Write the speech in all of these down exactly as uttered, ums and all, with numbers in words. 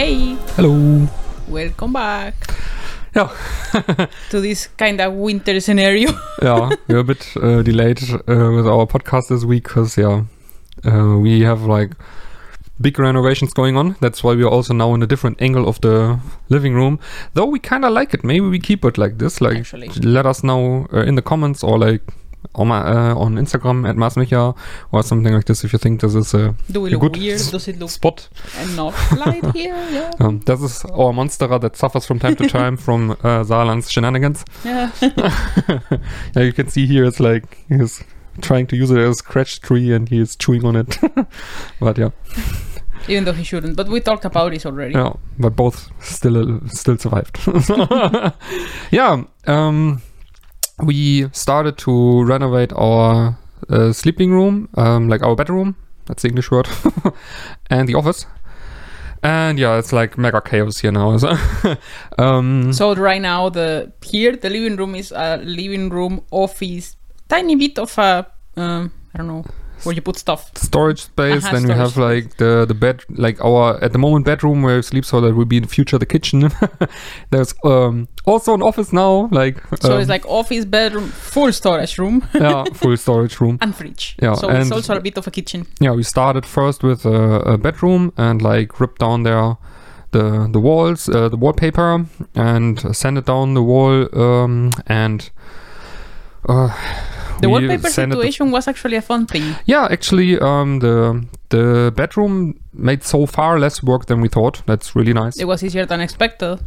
Hey! Hello! Welcome back. Yeah. To this kind of winter scenario. Yeah, we're a bit uh, delayed uh, with our podcast this week because, yeah, uh, we have like big renovations going on. That's why we're also now in a different angle of the living room. Though we kind of like it. Maybe we keep it like this. Like, Actually. Let us know uh, in the comments or like on, my, uh, on Instagram at Marsmicha or something like this if you think this is a, Do we a look good weird? Does it look spot. And not light here? Yeah. Um, this is our Monstera that suffers from time to time from uh, Saarland's shenanigans. Yeah. Yeah, you can see here it's like he's trying to use it as a scratch tree and he is chewing on it. But yeah. Even though he shouldn't, but we talked about this already. Yeah, but both still still survived. Yeah, um, we started to renovate our uh, sleeping room, um, like our bedroom. That's the English word, and the office. And yeah, it's like mega chaos here now. So, um, so right now, the here the living room is a living room office, tiny bit of a um, I don't know. Where you put stuff. Storage space. Uh-huh, then storage we have like space. the the bed, like our at the moment bedroom where we sleep. So that will be in the future the kitchen. There's um, also an office now. Like so, um, it's like office bedroom, full storage room. Yeah, full storage room and fridge. Yeah, so and it's also a bit of a kitchen. Yeah, we started first with a, a bedroom and like ripped down there the the walls, uh, the wallpaper, and sanded down the wall um, and. Uh, The wallpaper situation was actually a fun thing. Yeah, actually, um, the the bedroom made so far less work than we thought. That's really nice. It was easier than expected.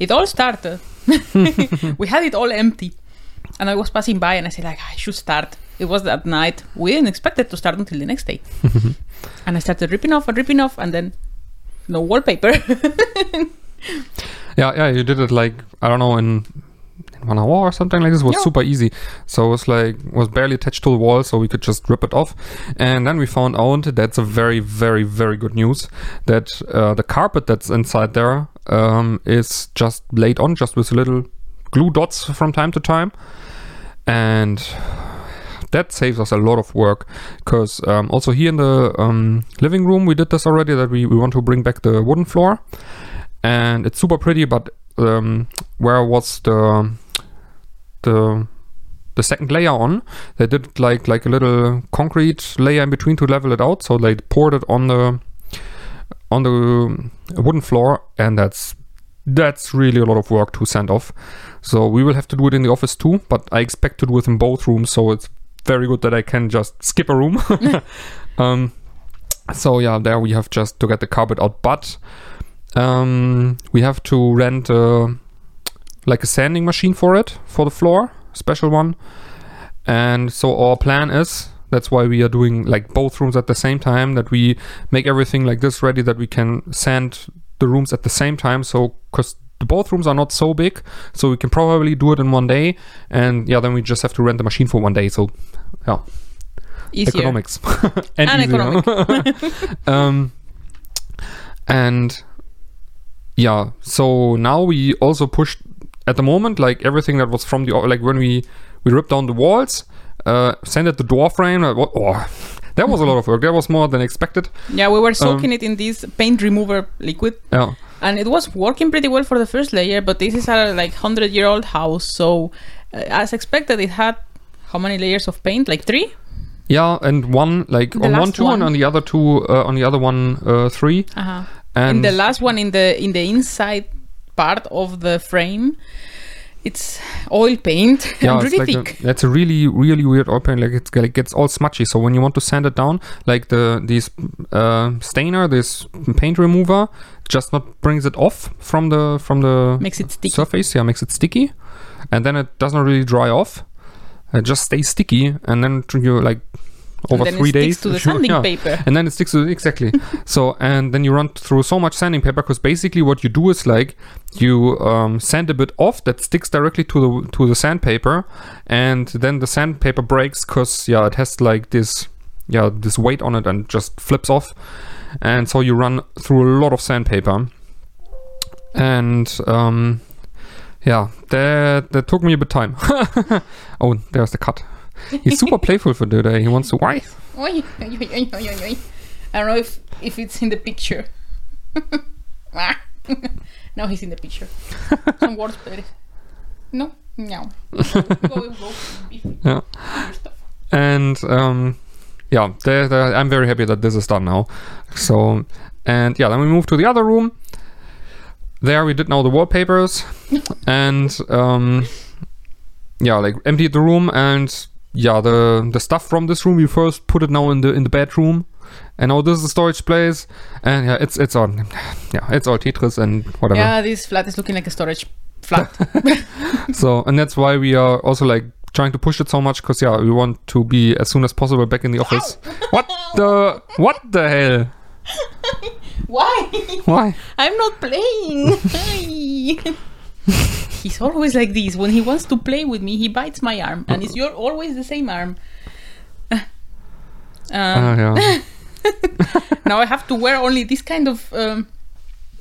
It all started. We had it all empty. And I was passing by and I said, like, I should start. It was that night. We didn't expect it to start until the next day. And I started ripping off and ripping off and then no wallpaper. yeah, yeah, you did it like, I don't know, in... one hour or something like this. It was yeah. super easy. So it was like was barely attached to the wall, so we could just rip it off. And then we found out that's a very, very, very good news that uh, the carpet that's inside there um, is just laid on, just with little glue dots from time to time, and that saves us a lot of work. Because um, also here in the um, living room, we did this already. That we we want to bring back the wooden floor, and it's super pretty. But um, where was the The, the second layer on, they did like like a little concrete layer in between to level it out. So they poured it on the on the wooden floor, and that's that's really a lot of work to sand off. So we will have to do it in the office too, but I expect to do it in both rooms. So it's very good that I can just skip a room. um, so yeah, there we have just to get the carpet out, but um, we have to rent Uh, like a sanding machine for it, for the floor, special one. And so our plan is, that's why we are doing like both rooms at the same time, that we make everything like this ready, that we can sand the rooms at the same time. So, because both rooms are not so big, so we can probably do it in one day. And yeah, then we just have to rent the machine for one day. So, yeah. Easier. Economics. and and easier. Economic. um, and yeah, so now we also pushed at the moment, like everything that was from the, like when we, we ripped down the walls, uh, sanded the door frame, uh, oh, that was a lot of work. That was more than expected. Yeah, we were soaking um, it in this paint remover liquid. Yeah. And it was working pretty well for the first layer, but this is a like hundred-year-old house. So uh, as expected, it had how many layers of paint? Like three? Yeah, and one, like the on one two one. And on the other two, uh, on the other one, uh, three. Uh-huh. And, and the last one in the in the inside part of the frame, it's oil paint. Yeah, and really it's like thick. A, that's a really, really weird oil paint. Like it's, it gets all smudgy. So when you want to sand it down, like the this uh, stainer, this paint remover, just not brings it off from the from the makes it sticky. surface. Yeah, makes it sticky, and then it doesn't really dry off. It just stays sticky, and then you like. Over and then three it days, to the sanding yeah. paper. And then it sticks to the, exactly. So and then you run through so much sanding paper because basically what you do is like you um, sand a bit off that sticks directly to the to the sandpaper, and then the sandpaper breaks because yeah it has like this yeah this weight on it and just flips off, and so you run through a lot of sandpaper, and um, yeah that that took me a bit time. Oh, there's the cut. He's super playful for today. He wants to why? I don't know if, if it's in the picture. Now he's in the picture. Some words better. No? No. Go, go, go. Yeah. And um, yeah, they're, they're, I'm very happy that this is done now. So, and yeah, then we move to the other room. There we did now the wallpapers and um, yeah, like emptied the room, and yeah, the the stuff from this room we first put it now in the in the bedroom. And now this is the storage place, and yeah, it's it's all yeah, it's all Tetris and whatever. Yeah, this flat is looking like a storage flat. So, and that's why we are also like trying to push it so much, because yeah, we want to be as soon as possible back in the office. Ow! What the what the hell? Why? Why? I'm not playing. He's always like this. When he wants to play with me, he bites my arm, and it's your always the same arm. Um, uh, yeah. Now I have to wear only this kind of um,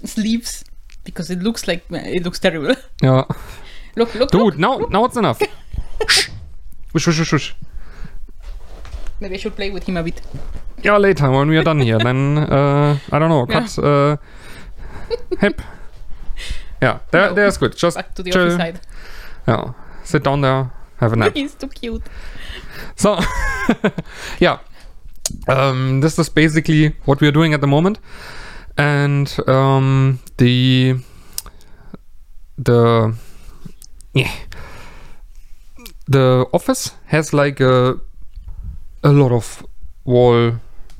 sleeves, because it looks like it looks terrible. Yeah. Look, look, dude. Look, now, look. Now it's enough. Shh. Whoosh, whoosh, whoosh. Maybe I should play with him a bit. Yeah, later when we are done here, then uh, I don't know. Cut. Yeah. Uh, hip. Yeah, there, no. There's good. Just back to the chill. Other side. Yeah, sit down there. Have a nap. He's too cute. So, yeah. Um, this is basically what we are doing at the moment, and um, the the yeah, the office has like a a lot of wall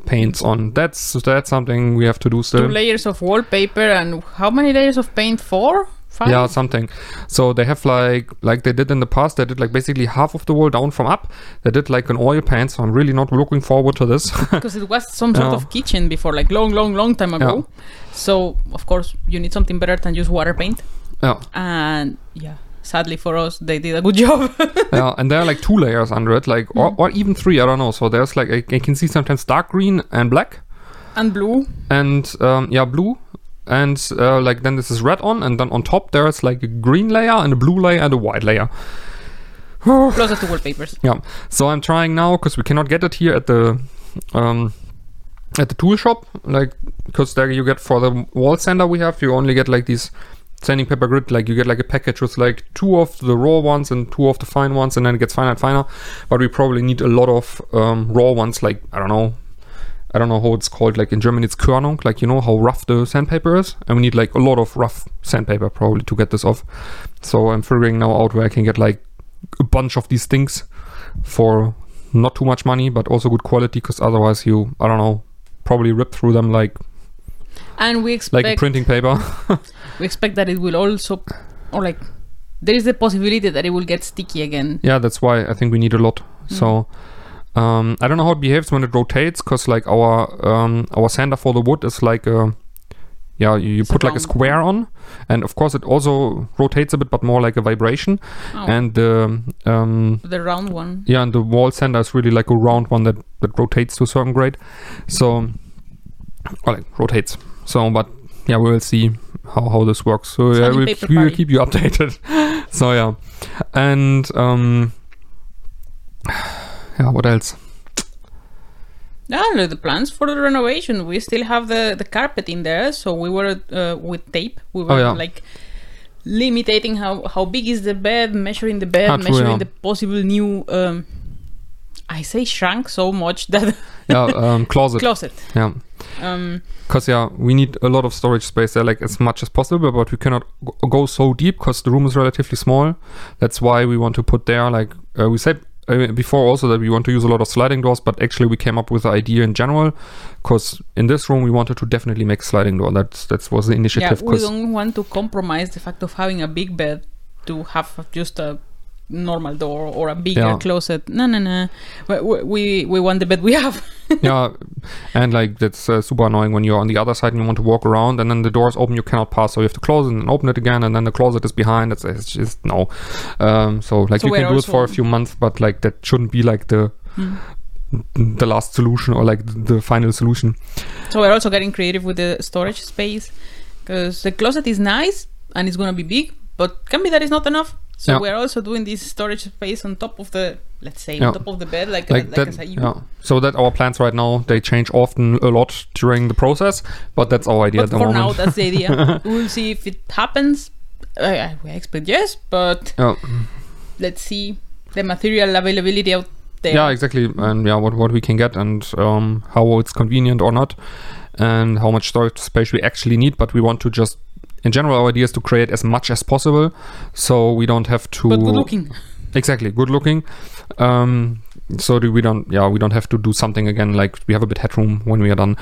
paints on. That's that's something we have to do still. Two layers of wallpaper, and how many layers of paint? Four? Five? Yeah, something. So they have like like they did in the past, they did like basically half of the wall down from up. They did like an oil paint, so I'm really not looking forward to this. Because it was some sort yeah. of kitchen before, like long, long, long time ago. Yeah. So, of course, you need something better than just water paint. Yeah. And yeah, sadly for us, they did a good job. Yeah, and there are like two layers under it, like or, mm. or even three, I don't know. So there's like, I, I can see sometimes dark green and black. And blue. And um, yeah, blue. And uh, like then this is red on, and then on top there is like a green layer and a blue layer and a white layer. Plus the wallpapers. Yeah. So I'm trying now, because we cannot get it here at the um, at the tool shop, like because there you get for the wall sander we have, you only get like these sanding paper grid, like you get like a package with like two of the raw ones and two of the fine ones, and then it gets finer and finer. But we probably need a lot of um, raw ones, like I don't know. I don't know how it's called, like in German it's Körnung, like you know how rough the sandpaper is, and we need like a lot of rough sandpaper probably to get this off. So I'm figuring now out where I can get like a bunch of these things for not too much money, but also good quality, because otherwise you, I don't know, probably rip through them like and we expect like printing paper. We expect that it will also, or like there is the possibility that it will get sticky again. Yeah, that's why I think we need a lot. Mm. So Um, I don't know how it behaves when it rotates, because like our um, our sander for the wood is like a, yeah, you, you put like a square on, and of course it also rotates a bit, but more like a vibration. Oh. And the um, the round one. Yeah, and the wall sander is really like a round one that, that rotates to a certain grade, so or like rotates. So, but yeah, we will see how, how this works. So yeah, we'll, we will keep you updated. So yeah, and. Um, Yeah, what else? Yeah, the plans for the renovation. We still have the, the carpet in there, so we were uh, with tape. We were oh, yeah. like limiting how, how big is the bed, measuring the bed, ah, true, measuring yeah. the possible new. Um, I say shrunk so much that yeah um, closet closet yeah because um, yeah we need a lot of storage space there, like as much as possible, but we cannot go so deep because the room is relatively small. That's why we want to put there like uh, we said. Uh, before also that we want to use a lot of sliding doors, but actually we came up with the idea in general, because in this room we wanted to definitely make sliding door. That's that was the initiative. Yeah, we don't want to compromise the fact of having a big bed to have just a normal door or a bigger yeah. closet. No, no, no. We we, we want the bed we have. Yeah, and like that's uh, super annoying when you're on the other side and you want to walk around, and then the door is open, you cannot pass, so you have to close it and open it again, and then the closet is behind. It's, it's just no. Um, so like so you can do it for a few months, but like that shouldn't be like the mm. the last solution or like the final solution. So we're also getting creative with the storage space, because the closet is nice and it's gonna be big, but can be that it's not enough. So yeah. we're also doing this storage space on top of the, let's say, yeah. on top of the bed, like, like, a, that, like I said. You yeah. So that our plants right now, they change often a lot during the process, but that's our idea but at the moment. But for now, that's the idea. We'll see if it happens. Uh, we expect yes, but yeah. let's see the material availability out there. Yeah, exactly. And yeah, what, what we can get and um, how it's convenient or not and how much storage space we actually need. But we want to just, in general, our idea is to create as much as possible, so we don't have to. But good looking. Exactly, good looking. Um, so do we don't, yeah, we don't have to do something again. Like we have a bit headroom when we are done.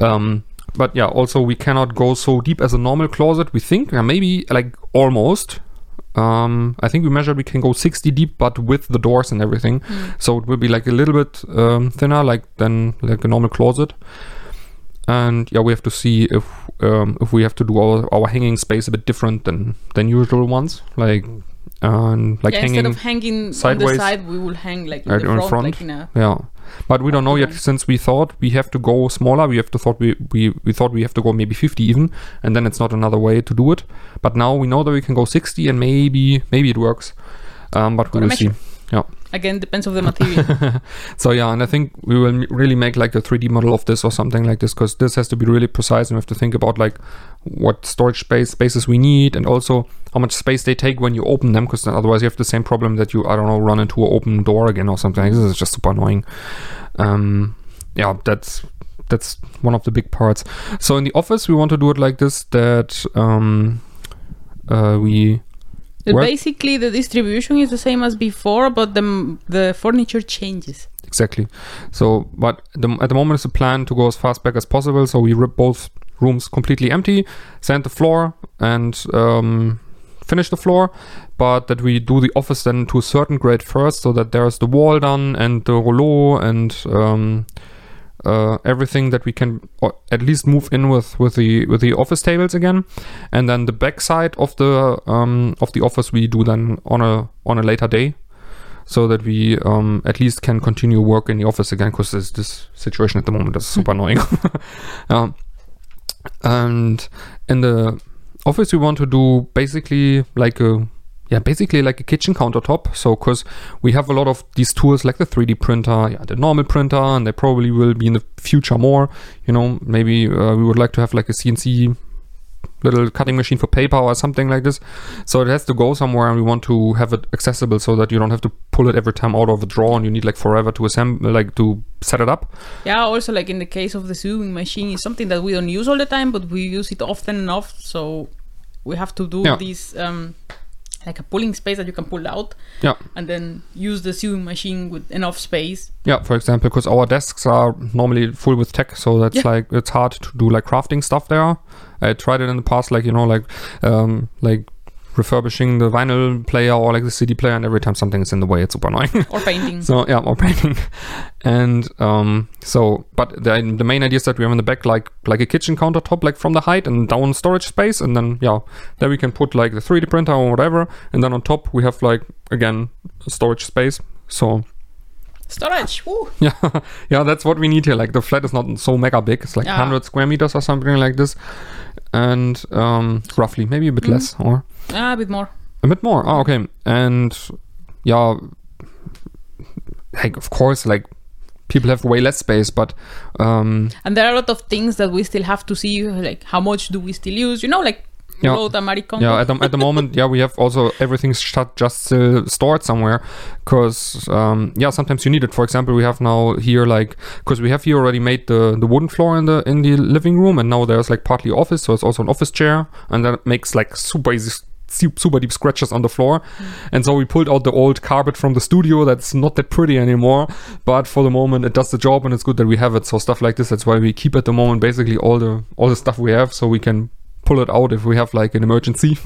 Um, but yeah, also we cannot go so deep as a normal closet. We think yeah, maybe like almost. Um, I think we measured we can go sixty deep, but with the doors and everything. Mm. So it will be like a little bit um, thinner, like than like a normal closet. And yeah, we have to see if um, if we have to do our, our hanging space a bit different than, than usual ones. Like and like yeah, hanging instead of hanging sideways, on the side, we will hang like in right the front, in front. Like in a yeah. But we don't know yet, since we thought we have to go smaller. We have to thought we, we, we thought we have to go maybe fifty even, and then it's not another way to do it. But now we know that we can go sixty, and maybe maybe it works. Um, but we will see. Yeah. Again, depends on the material. So yeah, and I think we will m- really make like a three D model of this or something like this, because this has to be really precise, and we have to think about like what storage space spaces we need, and also how much space they take when you open them, because otherwise you have the same problem that you, I don't know, run into an open door again or something. This is just super annoying. Um, yeah, that's that's one of the big parts. So in the office, we want to do it like this, that um, uh, we... Work. Basically, the distribution is the same as before, but the the furniture changes. Exactly. So, but the, at the moment, it's a plan to go as fast back as possible. So we rip both rooms completely empty, sand the floor, and um, finish the floor. But that we do the office then to a certain grade first, so that there's the wall done and the rouleau and um, uh, everything that we can at least move in with with the with the office tables again. And then the back side of the um, of the office we do then on a on a later day, so that we um, at least can continue work in the office again, because this, this situation at the moment is super annoying. um, and in the office we want to do basically like a Yeah, basically like a kitchen countertop. So, because we have a lot of these tools like the three D printer, yeah, the normal printer, and they probably will be in the future more. You know, maybe uh, we would like to have like a C N C little cutting machine for paper or something like this. So it has to go somewhere, and we want to have it accessible so that you don't have to pull it every time out of a drawer, and you need like forever to assemble, like to set it up. Yeah, also like in the case of the sewing machine, it's something that we don't use all the time, but we use it often enough. So we have to do yeah. these... Um, like a pulling space that you can pull out yeah. and then use the sewing machine with enough space. Yeah, for example, because our desks are normally full with tech, so that's yeah. like, it's hard to do like crafting stuff there. I tried it in the past, like, you know, like, um, like refurbishing the vinyl player or like the C D player, and every time something is in the way, it's super annoying. Or painting. So yeah, or painting. And um, so, but the, the main idea is that we have in the back like like a kitchen countertop, like from the height and down storage space, and then yeah, there we can put like the three D printer or whatever, and then on top we have like again storage space. So. Storage. Woo. Yeah, yeah, that's what we need here. Like the flat is not so mega big. It's like yeah. one hundred square meters or something like this, and um, roughly maybe a bit mm-hmm. less or ah, a bit more. A bit more. Oh, okay. And yeah, like of course, like people have way less space, but um, and there are a lot of things that we still have to see. Like how much do we still use? You know, like. Yeah, yeah at, the, at the moment, yeah, we have also everything shut, just uh, stored somewhere, because um, yeah, sometimes you need it. For example, we have now here like, because we have here already made the, the wooden floor in the in the living room, and now there's like partly office, so it's also an office chair, and that makes like super easy, super deep scratches on the floor. Mm. And so we pulled out the old carpet from the studio that's not that pretty anymore, but for the moment it does the job, and it's good that we have it. So stuff like this, that's why we keep at the moment basically all the all the stuff we have, so we can pull it out if we have like an emergency.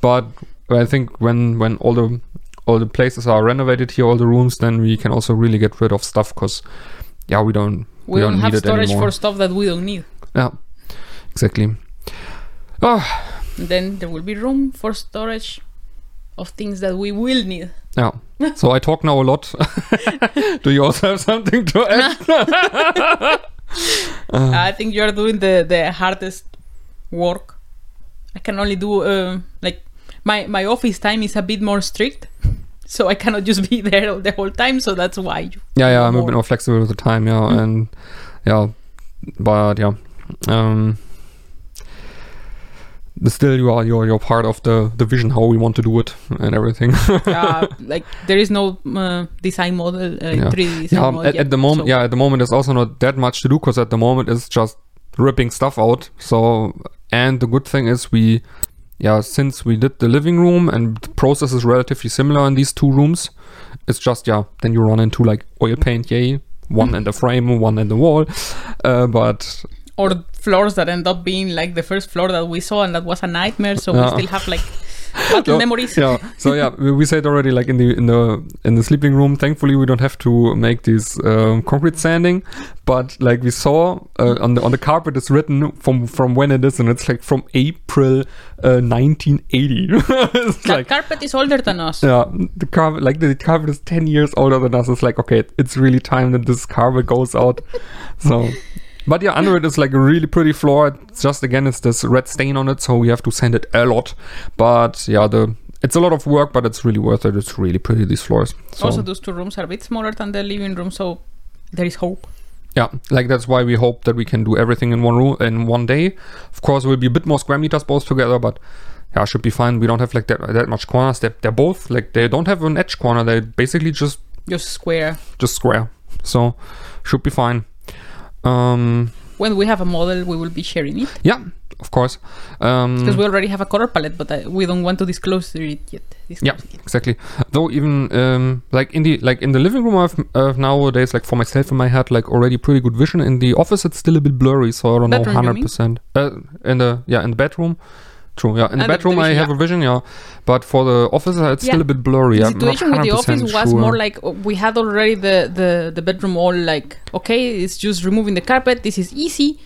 But I think when when all the all the places are renovated here, all the rooms, then we can also really get rid of stuff, because yeah, we don't we, we don't, don't have need storage it anymore. For stuff that we don't need. Yeah, exactly. Oh. Then there will be room for storage of things that we will need. Yeah. So I talk now a lot. Do you also have something to add? uh. I think you are doing the the hardest work. I can only do uh, like my, my office time is a bit more strict. So I cannot just be there the whole time. So that's why. Yeah, yeah, I'm more. a bit more flexible with the time. Yeah, mm. and yeah, but yeah, um, still you are you're you're part of the, the vision how we want to do it and everything. Yeah, like there is no uh, design model, uh, yeah. three D design yeah, model. At, yet, at the moment, so. yeah, at the moment there's also not that much to do because at the moment it's just ripping stuff out. So and the good thing is we. Yeah, since we did the living room and the process is relatively similar in these two rooms, it's just, yeah, then you run into like oil paint, yay, one in the frame, one in the wall, uh, but... Or floors that end up being like the first floor that we saw and that was a nightmare, so yeah. we still have like battle so, memories. Yeah, so yeah, we, we said already like in the in the, in the sleeping room, thankfully we don't have to make this um, concrete sanding, but like we saw uh, on the on the carpet it's written from, from when it is and it's like from April uh, nineteen eighty. That like, carpet is older than us. Yeah, the carpet, like the carpet is ten years older than us. It's like, okay, it's really time that this carpet goes out. So... But yeah, under it is like a really pretty floor. It's just, again, it's this red stain on it, so we have to sand it a lot. But yeah, the it's a lot of work, but it's really worth it. It's really pretty, these floors. So. Also, those two rooms are a bit smaller than the living room, so there is hope. Yeah, like that's why we hope that we can do everything in one room in one day. Of course, it will be a bit more square meters both together, but yeah, should be fine. We don't have like that, that much corners. They're, they're both, like they don't have an edge corner. They basically just... Just square. Just square. So, should be fine. Um, when we have a model, we will be sharing it. Yeah, of course. Um, because we already have a color palette, but uh, we don't want to disclose it yet. Disclose yeah, it. Exactly. Though even um, like in the like in the living room, I've uh, nowadays like for myself in my head like already pretty good vision. In the office, it's still a bit blurry, so I don't bedroom, know one hundred percent. Uh, in the yeah in the bedroom. True, yeah. In the and bedroom, the vision, I have yeah. a vision, yeah. But for the office, it's yeah. still a bit blurry. The situation with the office sure. was more like we had already the, the, the bedroom all like, okay, it's just removing the carpet. This is easy.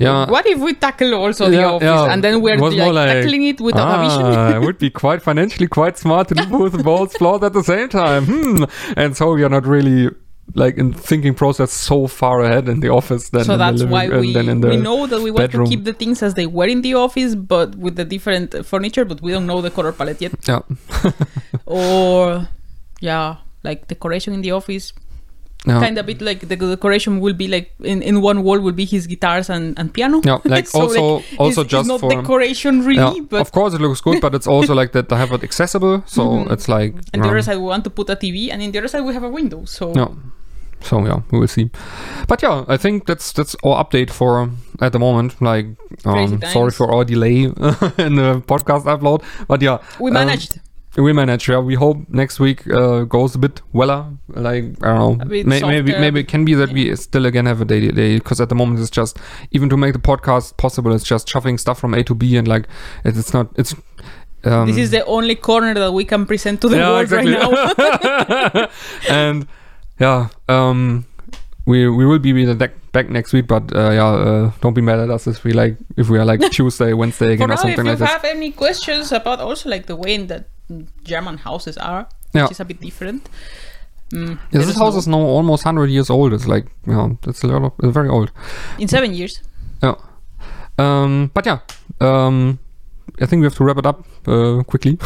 Yeah. What if we tackle also yeah, the office yeah. and then we're like, like, tackling it without ah, a vision? It would be quite financially quite smart to do both, both floors at the same time. Hmm. And so we are not really... like in thinking process so far ahead in the office than so in that's the living, why we, than in the we know that we want bedroom. To keep the things as they were in the office but with the different furniture, but we don't know the color palette yet. Yeah. Or yeah, like decoration in the office. Yeah. Kind of bit like the decoration will be like in, in one wall will be his guitars and, and piano. Yeah, like so also like also it's, just it's not for decoration really. Yeah, but of course it looks good, but it's also like that I have it accessible, so mm-hmm. it's like. And the um, other side we want to put a T V, and in the other side we have a window. So. Yeah. So yeah, we will see. But yeah, I think that's that's our update for um, at the moment. Like, um, sorry for our delay in the podcast upload, but yeah, we managed. Um, We manage, yeah. We hope next week uh, goes a bit weller. Like, I don't know. May- maybe maybe it can be that yeah. we still again have a daily day because at the moment it's just, even to make the podcast possible, it's just shuffling stuff from A to B and like, it's not, it's... Um, this is the only corner that we can present to the yeah, world exactly. right now. And yeah, um, we we will be back, back next week, but uh, yeah, uh, don't be mad at us if we like, if we are like Tuesday, Wednesday again or something like that. If you have this. Any questions about also like the way in that German houses are, which yeah. is a bit different. Mm, yeah, this house no. is now almost one hundred years old. It's like, you know, it's a lot of, it's very old. In seven years. Yeah. Um, but yeah, um, I think we have to wrap it up uh, quickly.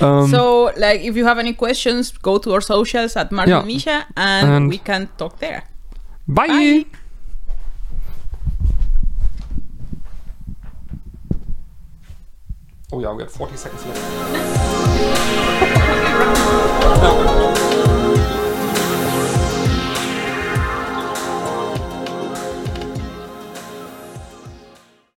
um, so, like, if you have any questions, go to our socials at Marsmicha yeah. and, and we can talk there. Bye. Bye. Oh yeah, we have forty seconds left.